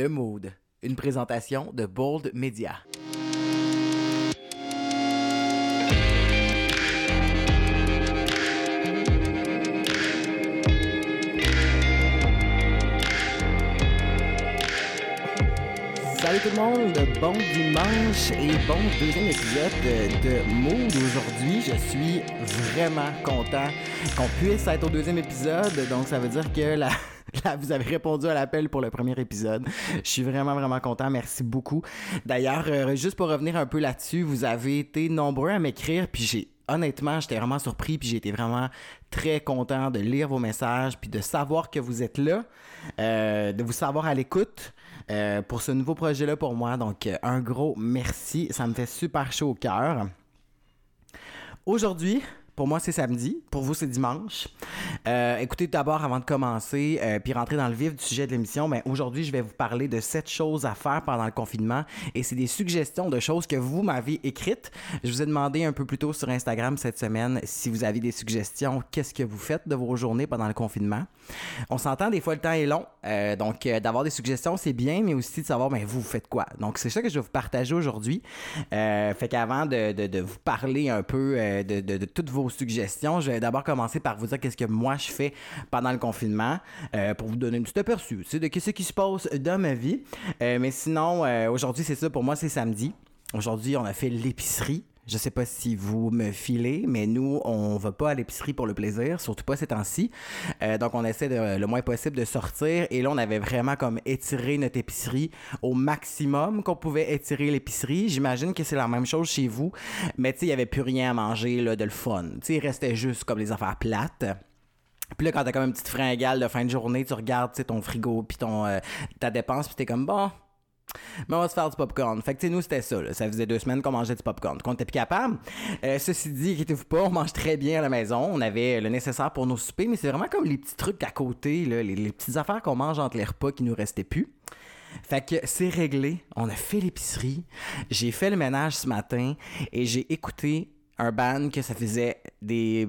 Le Mood, une présentation de Bold Media. Salut tout le monde, bon dimanche et bon deuxième épisode de Mood aujourd'hui. Je suis vraiment content qu'on puisse être au deuxième épisode, donc ça veut dire que Là, vous avez répondu à l'appel pour le premier épisode. Je suis vraiment, vraiment content. Merci beaucoup. D'ailleurs, juste pour revenir un peu là-dessus, vous avez été nombreux à m'écrire, puis honnêtement, j'étais vraiment surpris, puis j'ai été vraiment très content de lire vos messages, puis de savoir que vous êtes là, de vous savoir à l'écoute pour ce nouveau projet-là pour moi. Donc, un gros merci. Ça me fait super chaud au cœur. Aujourd'hui, pour moi, c'est samedi. Pour vous, c'est dimanche. Écoutez, d'abord, avant de commencer puis rentrer dans le vif du sujet de l'émission, aujourd'hui, je vais vous parler de 7 choses à faire pendant le confinement. Et c'est des suggestions de choses que vous m'avez écrites. Je vous ai demandé un peu plus tôt sur Instagram cette semaine si vous aviez des suggestions. Qu'est-ce que vous faites de vos journées pendant le confinement? On s'entend, des fois, le temps est long. Donc, d'avoir des suggestions, c'est bien, mais aussi de savoir, vous faites quoi? Donc, c'est ça que je vais vous partager aujourd'hui. Fait qu'avant de vous parler un peu de toutes vos suggestions, je vais d'abord commencer par vous dire qu'est-ce que moi je fais pendant le confinement pour vous donner une petite aperçu de ce qui se passe dans ma vie. Mais sinon, aujourd'hui, c'est ça. Pour moi, c'est samedi. Aujourd'hui, on a fait l'épicerie. Je sais pas si vous me filez, mais nous, on va pas à l'épicerie pour le plaisir, surtout pas ces temps-ci. Donc, on essaie le moins possible de sortir. Et là, on avait vraiment comme étiré notre épicerie au maximum qu'on pouvait étirer l'épicerie. J'imagine que c'est la même chose chez vous. Mais tu sais, il y avait plus rien à manger là, de le fun. Tu sais, il restait juste comme les affaires plates. Puis là, quand t'as comme une petite fringale de fin de journée, tu regardes ton frigo puis ta dépense puis t'es comme « bon ». Mais on va se faire du popcorn. Fait que, nous, c'était ça. Là. Ça faisait 2 semaines qu'on mangeait du popcorn. Qu'on était plus capable. Ceci dit, inquiétez-vous pas, on mange très bien à la maison. On avait le nécessaire pour nos soupers, mais c'est vraiment comme les petits trucs à côté, là, les petites affaires qu'on mange entre les repas qui nous restaient plus. Fait que c'est réglé. On a fait l'épicerie. J'ai fait le ménage ce matin et j'ai écouté un band que ça faisait des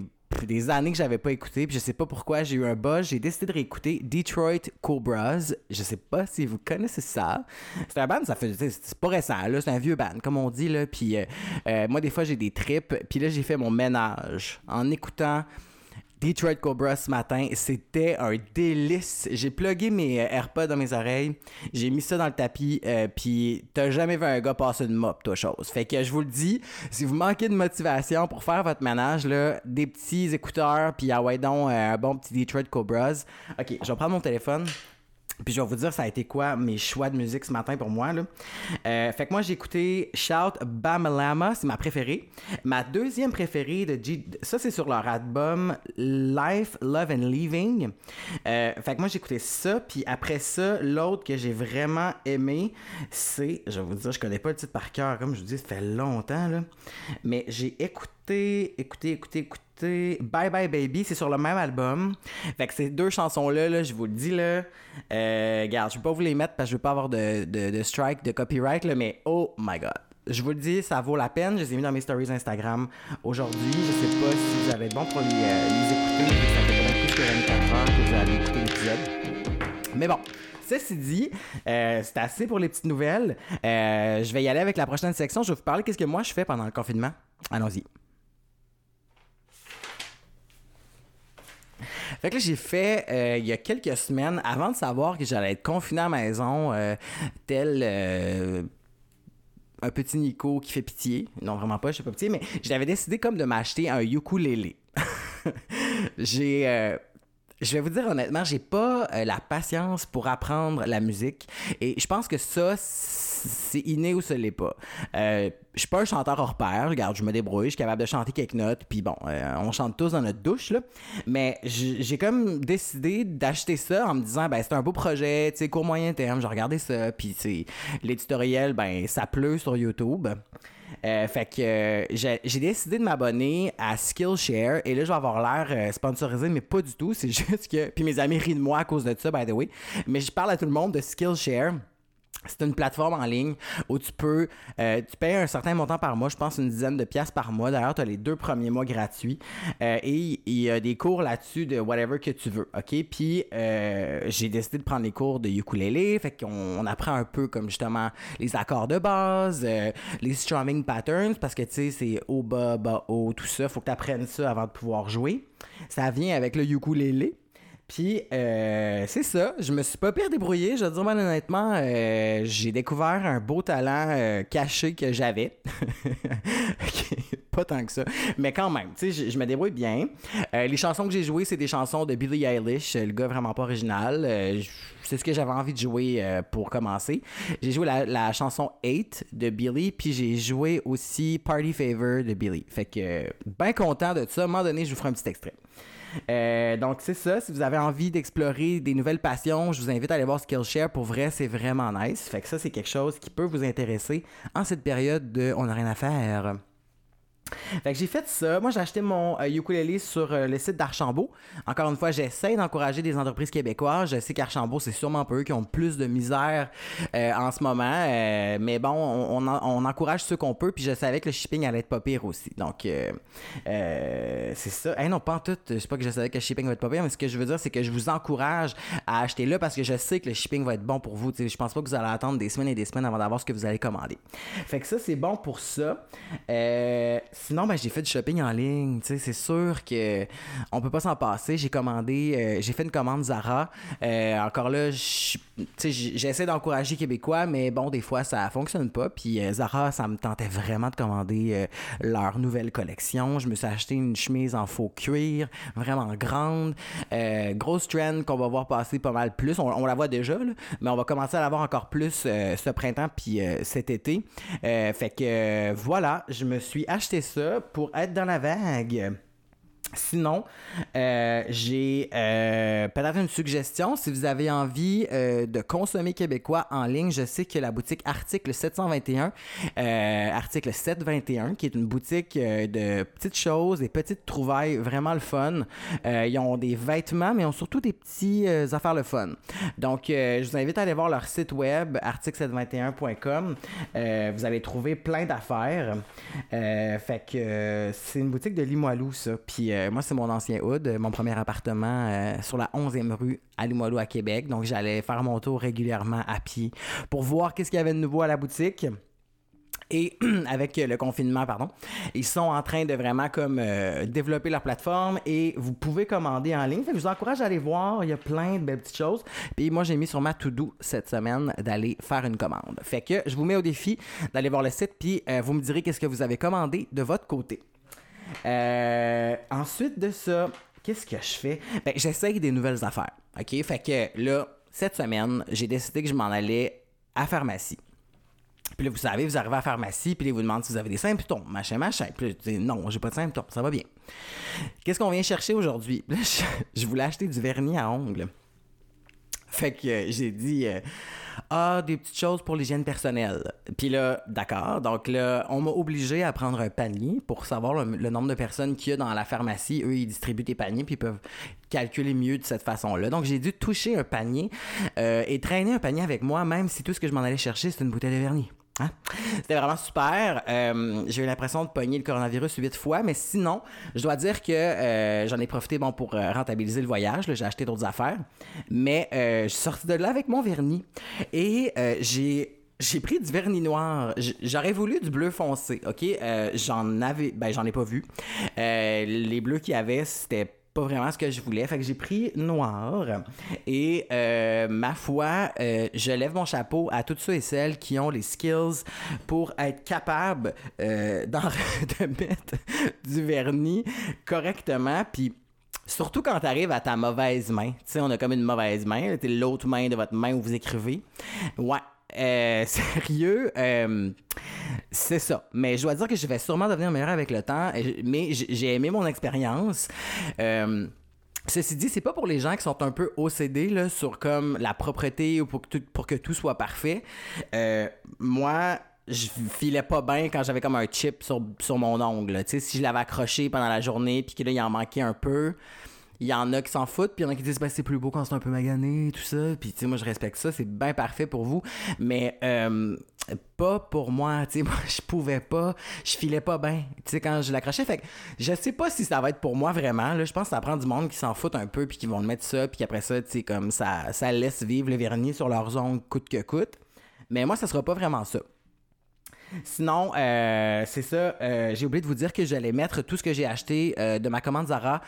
années que j'avais pas écouté, puis je sais pas pourquoi j'ai eu un buzz, j'ai décidé de réécouter Detroit Cobras. Je sais pas si vous connaissez ça. C'est un band, ça fait, c'est pas récent, là, c'est un vieux band, comme on dit, là, puis moi, des fois, j'ai des trips, puis là, j'ai fait mon ménage en écoutant Detroit Cobras ce matin. C'était un délice. J'ai plugué mes AirPods dans mes oreilles, j'ai mis ça dans le tapis, puis t'as jamais vu un gars passer une mop, toi, chose. Fait que je vous le dis, si vous manquez de motivation pour faire votre ménage, là, des petits écouteurs, puis ah ouais, donc un bon petit Detroit Cobras. Ok, je vais prendre mon téléphone, puis je vais vous dire ça a été quoi mes choix de musique ce matin pour moi, là. Fait que moi, j'ai écouté Shout Bamalama, c'est ma préférée. Ma deuxième préférée ça, c'est sur leur album Life, Love and Living. Fait que moi, j'ai écouté ça. Puis après ça, l'autre que j'ai vraiment aimé, c'est... Je vais vous dire, je connais pas le titre par cœur. Comme je vous dis, ça fait longtemps, là. Mais j'ai écouté Bye Bye Baby, c'est sur le même album. Fait que ces deux chansons-là, là, je vous le dis, là, regarde, je vais pas vous les mettre parce que je veux pas avoir de strike, de copyright, là, mais oh my god. Je vous le dis, ça vaut la peine. Je les ai mis dans mes stories Instagram aujourd'hui. Je sais pas si vous avez bon pour les écouter, ça fait plus que 24 heures que vous allez écouter l'épisode. Mais bon. Ceci dit, c'est assez pour les petites nouvelles. Je vais y aller avec la prochaine section. Je vais vous parler qu'est-ce que moi je fais pendant le confinement. Allons-y. Fait que là, j'ai fait, il y a quelques semaines, avant de savoir que j'allais être confiné à la maison, un petit Nico qui fait pitié. Non, vraiment pas, je fais pas pitié, mais j'avais décidé comme de m'acheter un ukulélé. Je vais vous dire honnêtement, j'ai pas la patience pour apprendre la musique et je pense que ça, c'est inné ou ça l'est pas. Je suis pas un chanteur hors pair, regarde, je me débrouille, je suis capable de chanter quelques notes, puis bon, on chante tous dans notre douche, là. Mais j'ai comme décidé d'acheter ça en me disant, c'est un beau projet, tu sais, court moyen terme, j'ai regardé ça, puis tu sais, les tutoriels, ça pleut sur YouTube. Fait que j'ai décidé de m'abonner à Skillshare et là, je vais avoir l'air sponsorisé, mais pas du tout, c'est juste que... Puis mes amis rient de moi à cause de ça, by the way. Mais je parle à tout le monde de Skillshare. C'est une plateforme en ligne où tu peux, tu payes un certain montant par mois, je pense une dizaine de piastres par mois. D'ailleurs, tu as les 2 premiers mois gratuits et il y a des cours là-dessus de whatever que tu veux, ok? Puis, j'ai décidé de prendre les cours de ukulélé, fait qu'on apprend un peu comme justement les accords de base, les strumming patterns, parce que tu sais, c'est haut, bas, bas, haut, tout ça. Faut que tu apprennes ça avant de pouvoir jouer. Ça vient avec le ukulélé. Puis, c'est ça. Je me suis pas pire débrouillé. Je vais te dire, ben, honnêtement, j'ai découvert un beau talent caché que j'avais. Okay. Pas tant que ça. Mais quand même, tu sais, je me débrouille bien. Les chansons que j'ai jouées, c'est des chansons de Billie Eilish. Le gars vraiment pas original. C'est ce que j'avais envie de jouer pour commencer. J'ai joué la chanson 8 de Billie. Puis j'ai joué aussi Party Favor de Billie. Fait que, ben content de ça. À un moment donné, je vous ferai un petit extrait. Donc c'est ça, si vous avez envie d'explorer des nouvelles passions, je vous invite à aller voir Skillshare. Pour vrai, c'est vraiment nice. Fait que ça, c'est quelque chose qui peut vous intéresser en cette période de « on n'a rien à faire ». Fait que j'ai fait ça. Moi, j'ai acheté mon ukulélé sur le site d'Archambault. Encore une fois, j'essaie d'encourager des entreprises québécoises. Je sais qu'Archambault, c'est sûrement pas eux qui ont plus de misère en ce moment. Mais bon, on encourage ceux qu'on peut. Puis je savais que le shipping allait être pas pire aussi. Donc, c'est ça. Hey, non, pas en tout. C'est pas que je savais que le shipping va être pas pire. Mais ce que je veux dire, c'est que je vous encourage à acheter là parce que je sais que le shipping va être bon pour vous. T'sais, je pense pas que vous allez attendre des semaines et des semaines avant d'avoir ce que vous allez commander. Fait que ça, c'est bon pour ça. Sinon, ben, j'ai fait du shopping en ligne. T'sais, c'est sûr qu'on peut pas s'en passer. J'ai commandé, j'ai fait une commande Zara. Encore là, j'essaie d'encourager Québécois, mais bon, des fois, ça fonctionne pas. Puis Zara, ça me tentait vraiment de commander leur nouvelle collection. Je me suis acheté une chemise en faux cuir, vraiment grande. Grosse trend qu'on va voir passer pas mal plus. On la voit déjà, là, mais on va commencer à la voir encore plus ce printemps puis cet été. Fait que voilà, je me suis acheté ça pour être dans la vague. Sinon, j'ai peut-être une suggestion. Si vous avez envie de consommer québécois en ligne, je sais que la boutique Article 721, Article 721, qui est une boutique de petites choses, des petites trouvailles, vraiment le fun. Ils ont des vêtements, mais ils ont surtout des petites affaires le fun. Donc, je vous invite à aller voir leur site web, article721.com. Vous allez trouver plein d'affaires. Fait que c'est une boutique de Limoilou, ça. Puis moi, c'est mon ancien hood, mon premier appartement sur la 11e rue à Limoilou, à Québec. Donc, j'allais faire mon tour régulièrement à pied pour voir qu'est-ce qu'il y avait de nouveau à la boutique. Et avec le confinement, ils sont en train de vraiment comme développer leur plateforme et vous pouvez commander en ligne. Fait que je vous encourage à aller voir, il y a plein de belles petites choses. Puis moi, j'ai mis sur ma to-do cette semaine d'aller faire une commande. Fait que je vous mets au défi d'aller voir le site puis vous me direz qu'est-ce que vous avez commandé de votre côté. Ensuite de ça, qu'est-ce que je fais? Ben, j'essaye des nouvelles affaires, ok? Fait que là, cette semaine, j'ai décidé que je m'en allais à pharmacie. Puis là, vous savez, vous arrivez à la pharmacie, puis ils vous demandent si vous avez des symptômes, machin, machin. Puis là, je dis non, j'ai pas de symptômes, ça va bien. Qu'est-ce qu'on vient chercher aujourd'hui? Là, je voulais acheter du vernis à ongles. Fait que j'ai dit... des petites choses pour l'hygiène personnelle. Puis là, d'accord. Donc là, on m'a obligé à prendre un panier pour savoir le nombre de personnes qu'il y a dans la pharmacie. Eux, ils distribuent des paniers puis ils peuvent calculer mieux de cette façon-là. Donc, j'ai dû toucher un panier et traîner un panier avec moi, même si tout ce que je m'en allais chercher, c'était une bouteille de vernis. Hein? C'était vraiment super. J'ai eu l'impression de pogner le coronavirus 8 fois, mais sinon, je dois dire que j'en ai profité bon, pour rentabiliser le voyage. Là, j'ai acheté d'autres affaires, mais je suis sorti de là avec mon vernis et j'ai pris du vernis noir. J'aurais voulu du bleu foncé, ok? J'en ai pas vu. Les bleus qu'il y avait, c'était pas vraiment ce que je voulais. Fait que j'ai pris noir et ma foi, je lève mon chapeau à toutes ceux et celles qui ont les skills pour être capables de mettre du vernis correctement. Puis surtout quand t'arrives à ta mauvaise main. Tu sais, on a comme une mauvaise main. C'est l'autre main de votre main où vous écrivez. Ouais. Sérieux, c'est ça. Mais je dois dire que je vais sûrement devenir meilleur avec le temps. Mais j'ai aimé mon expérience. Ceci dit, c'est pas pour les gens qui sont un peu OCD là, sur comme la propreté ou pour que tout soit parfait. Moi, je filais pas bien quand j'avais comme un chip sur mon ongle. Tu sais, si je l'avais accroché pendant la journée puis que là, il en manquait un peu... il y en a qui s'en foutent, puis il y en a qui disent bah, c'est plus beau quand c'est un peu magané, tout ça. Puis tu sais, moi je respecte ça, c'est bien parfait pour vous, mais pas pour moi, tu sais, moi je pouvais pas, je filais pas bien, tu sais, quand je l'accrochais. Fait que je sais pas si ça va être pour moi vraiment, là, je pense que ça prend du monde qui s'en fout un peu, puis qui vont le mettre ça, puis après ça, tu sais, comme ça laisse vivre le vernis sur leurs ongles coûte que coûte, mais moi ça sera pas vraiment ça. Sinon, c'est ça, j'ai oublié de vous dire que j'allais mettre tout ce que j'ai acheté de ma commande Zara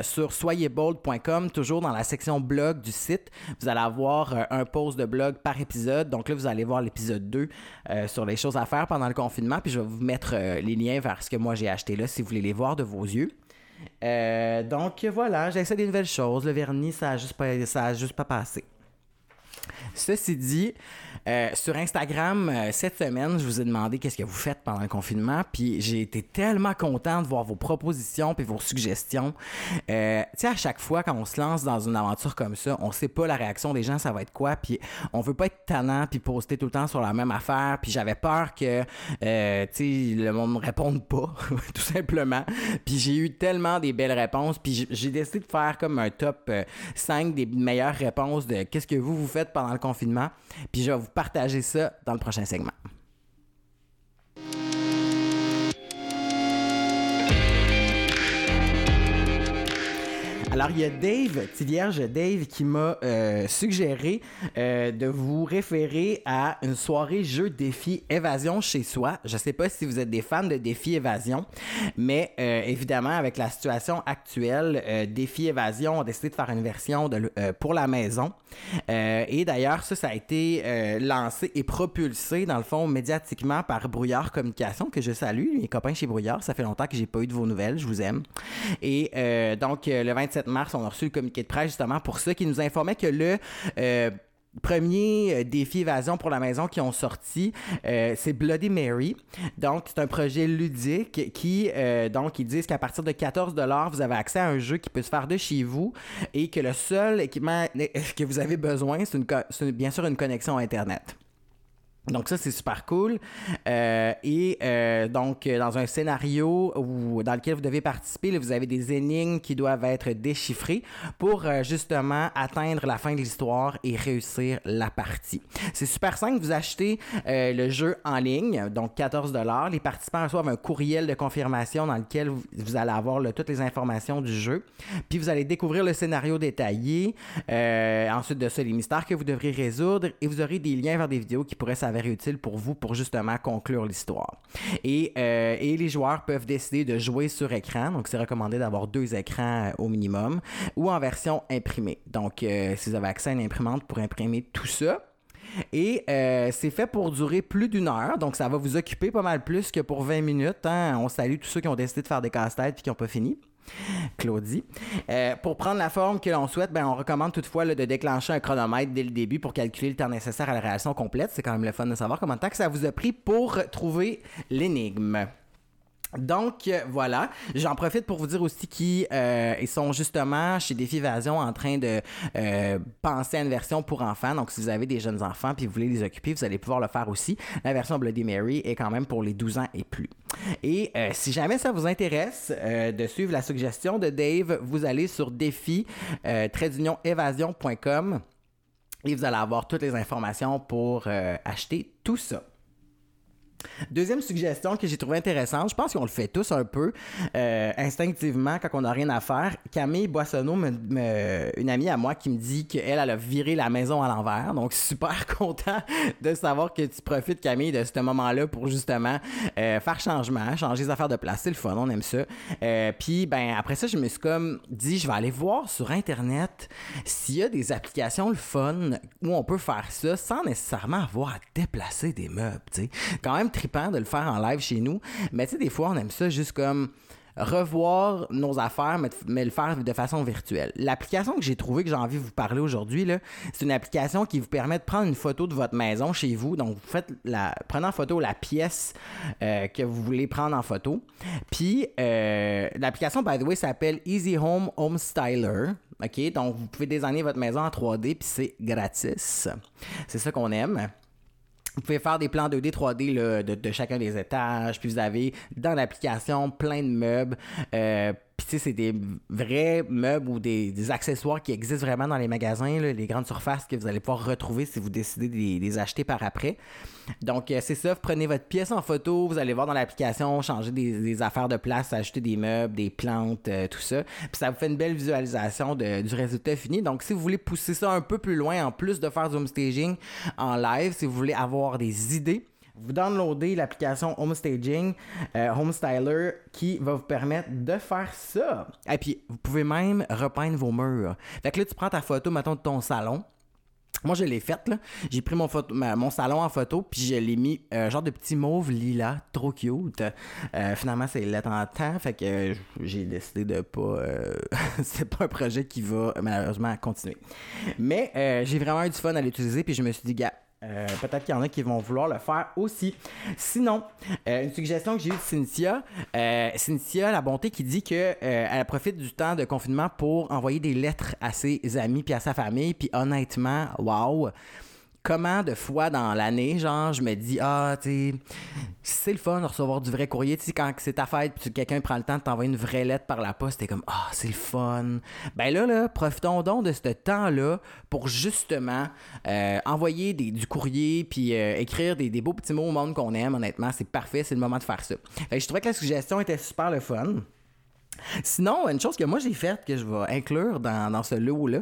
sur soyezbold.com, toujours dans la section blog du site. Vous allez avoir un post de blog par épisode. Donc là, vous allez voir l'épisode 2 sur les choses à faire pendant le confinement. Puis je vais vous mettre les liens vers ce que moi j'ai acheté là, si vous voulez les voir de vos yeux. Donc voilà, j'ai essayé des nouvelles choses. Le vernis, ça a juste pas passé. Ceci dit, sur Instagram, cette semaine, je vous ai demandé qu'est-ce que vous faites pendant le confinement, puis j'ai été tellement content de voir vos propositions puis vos suggestions. Tu sais, à chaque fois, quand on se lance dans une aventure comme ça, on sait pas la réaction des gens, ça va être quoi, puis on veut pas être tannant puis poster tout le temps sur la même affaire, puis j'avais peur que, tu sais, le monde me réponde pas, tout simplement. Puis j'ai eu tellement des belles réponses, puis j'ai décidé de faire comme un top 5 des meilleures réponses de qu'est-ce que vous faites pendant le confinement, puis je vais vous partager ça dans le prochain segment. Alors, il y a Dave, Tilierge Dave, qui m'a suggéré de vous référer à une soirée jeu Défi Évasion chez soi. Je sais pas si vous êtes des fans de Défi Évasion, mais évidemment, avec la situation actuelle, Défi Évasion a décidé de faire une version pour la maison. Et d'ailleurs, ça a été lancé et propulsé, dans le fond, médiatiquement par Brouillard Communication, que je salue, mes copains chez Brouillard. Ça fait longtemps que j'ai pas eu de vos nouvelles, je vous aime. Et donc, le 27 mars, on a reçu le communiqué de presse justement pour ceux qui nous informaient que le premier défi évasion pour la maison qui ont sorti, c'est Bloody Mary. Donc, c'est un projet ludique qui, donc, ils disent qu'à partir de 14$, vous avez accès à un jeu qui peut se faire de chez vous et que le seul équipement que vous avez besoin, c'est bien sûr une connexion à Internet. Donc ça, c'est super cool. Donc, dans un scénario dans lequel vous devez participer, là, vous avez des énigmes qui doivent être déchiffrées pour justement atteindre la fin de l'histoire et réussir la partie. C'est super simple. Vous achetez le jeu en ligne, donc 14$. Les participants reçoivent un courriel de confirmation dans lequel vous allez avoir là, toutes les informations du jeu. Puis vous allez découvrir le scénario détaillé. Ensuite de ça, les mystères que vous devrez résoudre. Et vous aurez des liens vers des vidéos qui pourraient s'avérer utile pour vous pour justement conclure l'histoire. Et les joueurs peuvent décider de jouer sur écran, donc c'est recommandé d'avoir 2 écrans au minimum, ou en version imprimée. Donc, si vous avez accès à une imprimante pour imprimer tout ça. Et c'est fait pour durer plus d'1 heure, donc ça va vous occuper pas mal plus que pour 20 minutes. Hein? On salue tous ceux qui ont décidé de faire des casse-têtes et qui n'ont pas fini. Claudie. Pour prendre la forme que l'on souhaite, ben, on recommande toutefois là, de déclencher un chronomètre dès le début pour calculer le temps nécessaire à la réalisation complète. C'est quand même le fun de savoir combien de temps que ça vous a pris pour trouver l'énigme. Donc, voilà. J'en profite pour vous dire aussi qu'ils sont justement chez Défi Évasion en train de penser à une version pour enfants. Donc, si vous avez des jeunes enfants et vous voulez les occuper, vous allez pouvoir le faire aussi. La version Bloody Mary est quand même pour les 12 ans et plus. Et si jamais ça vous intéresse de suivre la suggestion de Dave, vous allez sur défi-évasion.com et vous allez avoir toutes les informations pour acheter tout ça. Deuxième suggestion que j'ai trouvée intéressante, je pense qu'on le fait tous un peu instinctivement quand on n'a rien à faire. Camille Boissonneau, une amie à moi qui me dit qu'elle a viré la maison à l'envers. Donc, super content de savoir que tu profites, Camille, de ce moment-là pour justement faire changement, changer les affaires de place. C'est le fun, on aime ça. Puis, ben après ça, je me suis comme dit, je vais aller voir sur Internet s'il y a des applications le fun où on peut faire ça sans nécessairement avoir à déplacer des meubles. T'sais. Quand même trippant de le faire en live chez nous, mais tu sais, des fois, on aime ça juste comme revoir nos affaires, mais le faire de façon virtuelle. L'application que j'ai trouvée, que j'ai envie de vous parler aujourd'hui, là, c'est une application qui vous permet de prendre une photo de votre maison chez vous. Donc, vous faites prenez en photo la pièce que vous voulez prendre en photo. Puis, l'application, by the way, s'appelle Easy Home Home Styler. OK? Donc, vous pouvez designer votre maison en 3D, puis c'est gratis. C'est ça qu'on aime. Vous pouvez faire des plans 2D, 3D là, de chacun des étages. Puis vous avez dans l'application plein de meubles Puis tu sais, c'est des vrais meubles ou des accessoires qui existent vraiment dans les magasins, là, les grandes surfaces que vous allez pouvoir retrouver si vous décidez de les acheter par après. Donc c'est ça, vous prenez votre pièce en photo, vous allez voir dans l'application, changer des affaires de place, ajouter des meubles, des plantes, tout ça. Puis ça vous fait une belle visualisation du résultat fini. Donc si vous voulez pousser ça un peu plus loin, en plus de faire du home staging en live, si vous voulez avoir des idées, vous downloadez l'application Home Staging, Home Styler, qui va vous permettre de faire ça. Et puis, vous pouvez même repeindre vos murs. Fait que là, tu prends ta photo, mettons, de ton salon. Moi, je l'ai faite, là. J'ai pris mon salon en photo, puis je l'ai mis genre de petit mauve lilas, trop cute. Finalement, c'est laid en temps, fait que j'ai décidé de pas... c'est pas un projet qui va, malheureusement, continuer. Mais j'ai vraiment eu du fun à l'utiliser, puis je me suis dit, gars, peut-être qu'il y en a qui vont vouloir le faire aussi. Sinon, une suggestion que j'ai eue de Cynthia. Cynthia, la bonté, qui dit qu'elle profite du temps de confinement pour envoyer des lettres à ses amis puis à sa famille. Puis honnêtement, waouh! Comment de fois dans l'année, genre, je me dis, ah, tu sais, c'est le fun de recevoir du vrai courrier. Tu sais, quand c'est ta fête, puis quelqu'un prend le temps de t'envoyer une vraie lettre par la poste, t'es comme, ah, c'est le fun. Ben là, profitons donc de ce temps-là pour justement envoyer du courrier, puis écrire des beaux petits mots au monde qu'on aime, honnêtement. C'est parfait, c'est le moment de faire ça. Fait que je trouvais que la suggestion était super le fun. Sinon, une chose que moi j'ai faite, que je vais inclure dans ce lot-là,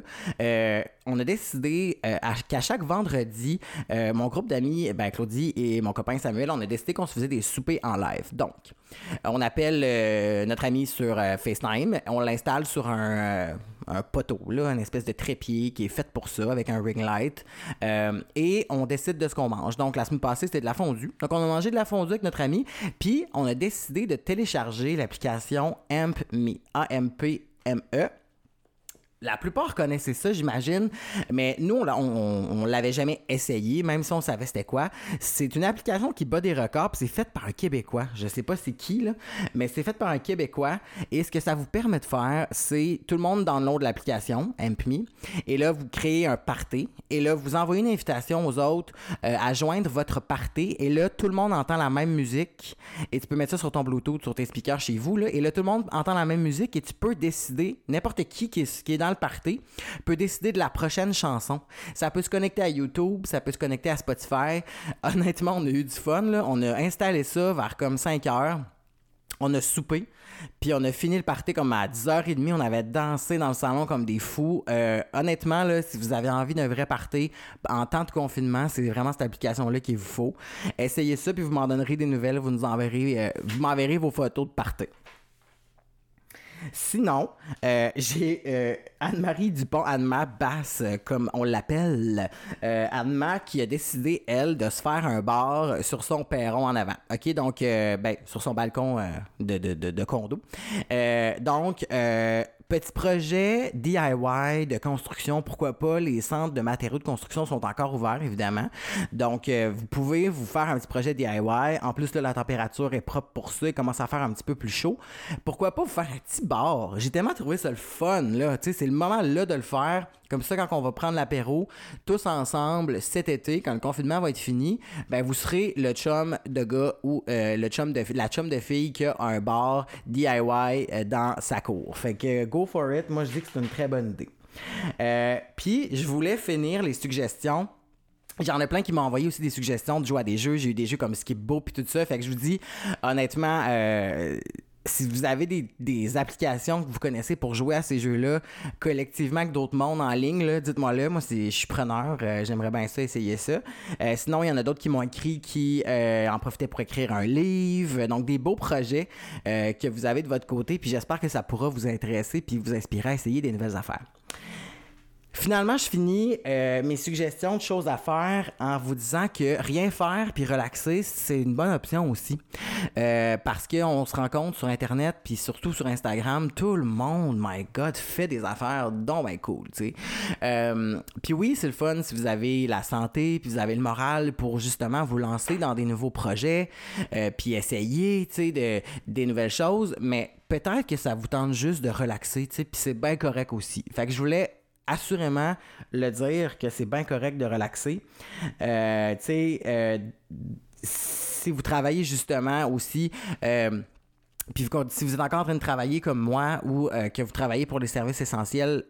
on a décidé qu'à chaque vendredi, mon groupe d'amis, Claudie et mon copain Samuel, on a décidé qu'on se faisait des soupers en live. Donc, on appelle notre ami sur FaceTime, on l'installe sur un poteau, là, une espèce de trépied qui est fait pour ça, avec un ring light, et on décide de ce qu'on mange. Donc, la semaine passée, c'était de la fondue. Donc, on a mangé de la fondue avec notre ami, puis on a décidé de télécharger l'application AmpMe, AMPME. La plupart connaissaient ça, j'imagine, mais nous, on l'avait jamais essayé, même si on savait c'était quoi. C'est une application qui bat des records, puis c'est faite par un Québécois. Je sais pas c'est qui, là, mais c'est faite par un Québécois. Et ce que ça vous permet de faire, c'est tout le monde download l'application, AmpMe, et là, vous créez un party, et là, vous envoyez une invitation aux autres à joindre votre party, et là, tout le monde entend la même musique, et tu peux mettre ça sur ton Bluetooth, sur tes speakers chez vous, là, et là, tout le monde entend la même musique, et tu peux décider, n'importe qui est dans le party, peut décider de la prochaine chanson. Ça peut se connecter à YouTube, ça peut se connecter à Spotify. Honnêtement, on a eu du fun, là. On a installé ça vers comme 5 heures. On a soupé, puis on a fini le party comme à 10h30. On avait dansé dans le salon comme des fous. Honnêtement, là, si vous avez envie d'un vrai party en temps de confinement, c'est vraiment cette application-là qu'il vous faut. Essayez ça, puis vous m'en donnerez des nouvelles. Vous nous enverrez, vous m'enverrez vos photos de party. Sinon, j'ai Anne-Marie Dupont, Anne-Ma Basse, comme on l'appelle. Anne-Ma qui a décidé, elle, de se faire un bar sur son perron en avant. OK, donc, sur son balcon de condo. Petit projet DIY de construction, pourquoi pas, les centres de matériaux de construction sont encore ouverts, évidemment. Donc, vous pouvez vous faire un petit projet DIY. En plus, là, la température est propre pour ça, il commence à faire un petit peu plus chaud. Pourquoi pas vous faire un petit bar? J'ai tellement trouvé ça le fun, là. Tu sais, c'est le moment, là, de le faire. Comme ça, quand on va prendre l'apéro, tous ensemble, cet été, quand le confinement va être fini, ben vous serez le chum de gars ou le chum de la chum de fille qui a un bar DIY dans sa cour. Fait que go for it. Moi, je dis que c'est une très bonne idée. Puis, je voulais finir les suggestions. J'en ai plein qui m'ont envoyé aussi des suggestions de jouer à des jeux. J'ai eu des jeux comme Skip-Bo puis tout ça. Fait que je vous dis, honnêtement... si vous avez des applications que vous connaissez pour jouer à ces jeux-là collectivement avec d'autres mondes en ligne, là, dites-moi là. Moi, je suis preneur. J'aimerais bien ça, essayer ça. Sinon, il y en a d'autres qui m'ont écrit, qui en profitaient pour écrire un livre. Donc, des beaux projets que vous avez de votre côté. Puis j'espère que ça pourra vous intéresser puis vous inspirer à essayer des nouvelles affaires. Finalement, je finis mes suggestions de choses à faire en vous disant que rien faire puis relaxer, c'est une bonne option aussi. Parce qu'on se rend compte sur Internet puis surtout sur Instagram, tout le monde, my God, fait des affaires donc ben cool, tu sais. Puis oui, c'est le fun si vous avez la santé puis vous avez le moral pour justement vous lancer dans des nouveaux projets puis essayer, tu sais, des nouvelles choses. Mais peut-être que ça vous tente juste de relaxer, tu sais, puis c'est bien correct aussi. Fait que je voulais... assurément le dire que c'est bien correct de relaxer. Tu sais, si vous travaillez justement aussi... Puis si vous êtes encore en train de travailler comme moi ou que vous travaillez pour des services essentiels,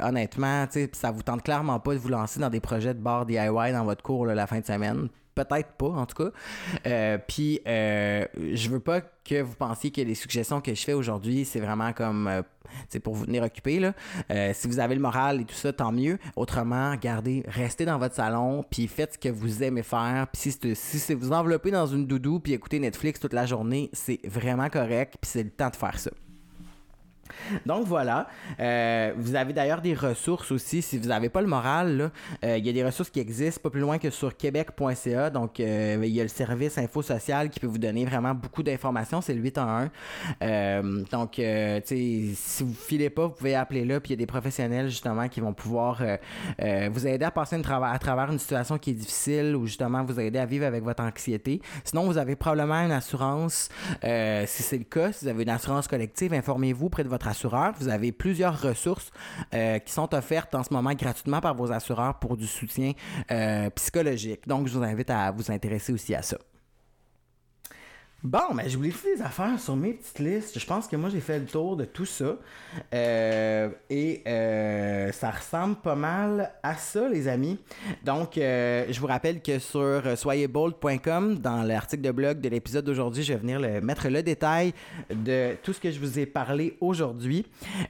honnêtement, ça vous tente clairement pas de vous lancer dans des projets de bar DIY dans votre cours là, la fin de semaine. Peut-être pas, en tout cas. Puis, je veux pas que vous pensiez que les suggestions que je fais aujourd'hui, c'est vraiment comme... c'est pour vous tenir occupé, là. Si vous avez le moral et tout ça, tant mieux. Autrement, regardez, restez dans votre salon, puis faites ce que vous aimez faire. Puis si vous enveloppez dans une doudou, puis écoutez Netflix toute la journée, c'est vraiment correct, puis c'est le temps de faire ça. Donc voilà, vous avez d'ailleurs des ressources aussi, si vous n'avez pas le moral, il y a des ressources qui existent pas plus loin que sur québec.ca, donc il y a le service info social qui peut vous donner vraiment beaucoup d'informations, c'est le 811, donc si vous filez pas, vous pouvez appeler là, puis il y a des professionnels justement qui vont pouvoir vous aider à passer à travers une situation qui est difficile ou justement vous aider à vivre avec votre anxiété. Sinon vous avez probablement une assurance, si c'est le cas, si vous avez une assurance collective, informez-vous près de votre assureur. Vous avez plusieurs ressources qui sont offertes en ce moment gratuitement par vos assureurs pour du soutien psychologique. Donc, je vous invite à vous intéresser aussi à ça. Bon, ben j'oublie-tu des affaires sur mes petites listes? Je pense que moi, j'ai fait le tour de tout ça. Ça ressemble pas mal à ça, les amis. Donc, je vous rappelle que sur soyezbold.com, dans l'article de blog de l'épisode d'aujourd'hui, je vais venir mettre le détail de tout ce que je vous ai parlé aujourd'hui.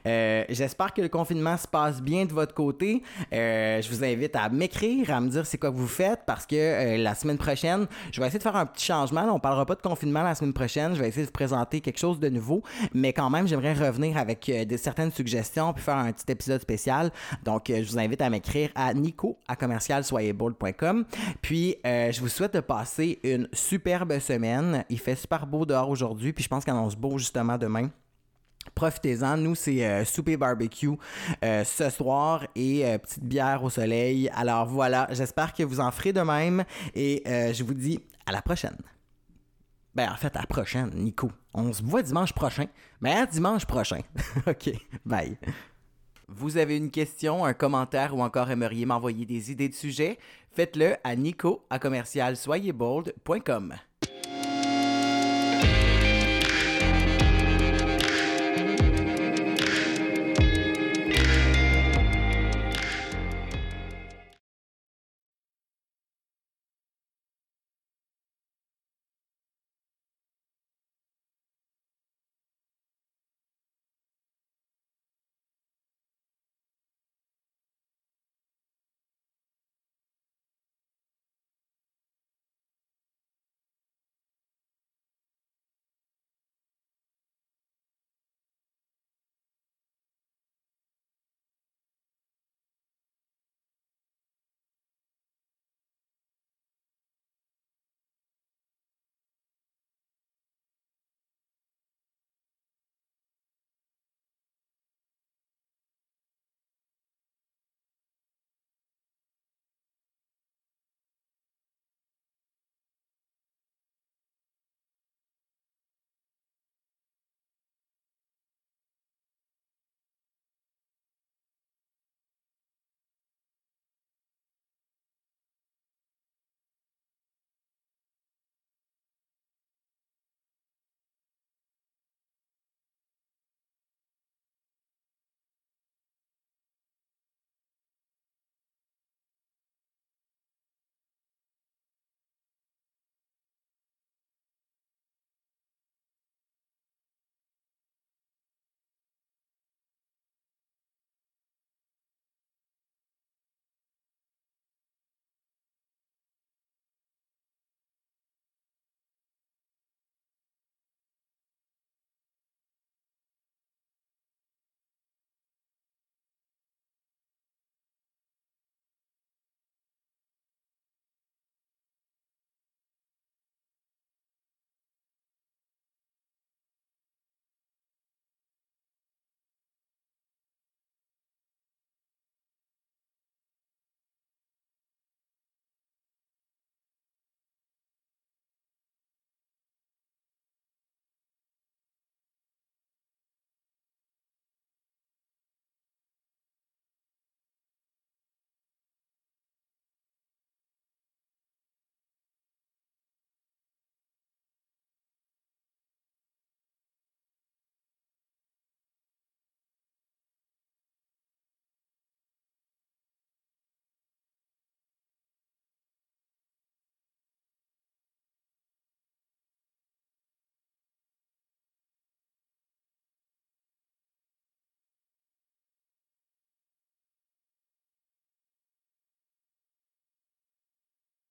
J'espère que le confinement se passe bien de votre côté. Je vous invite à m'écrire, à me dire c'est quoi que vous faites, parce que la semaine prochaine, je vais essayer de faire un petit changement. Là, on parlera pas de confinement la semaine prochaine, je vais essayer de vous présenter quelque chose de nouveau, mais quand même j'aimerais revenir avec certaines suggestions puis faire un petit épisode spécial. Donc je vous invite à m'écrire à nico@soyezbold.com. Puis je vous souhaite de passer une superbe semaine. Il fait super beau dehors aujourd'hui, puis je pense qu'il annonce beau justement demain. Profitez-en, nous c'est souper barbecue ce soir et petite bière au soleil. Alors voilà, j'espère que vous en ferez de même et je vous dis à la prochaine. Ben, en fait, à la prochaine, Nico. On se voit dimanche prochain. Mais à dimanche prochain. OK, bye. Vous avez une question, un commentaire ou encore aimeriez m'envoyer des idées de sujets? Faites-le à nico@soyezbold.com.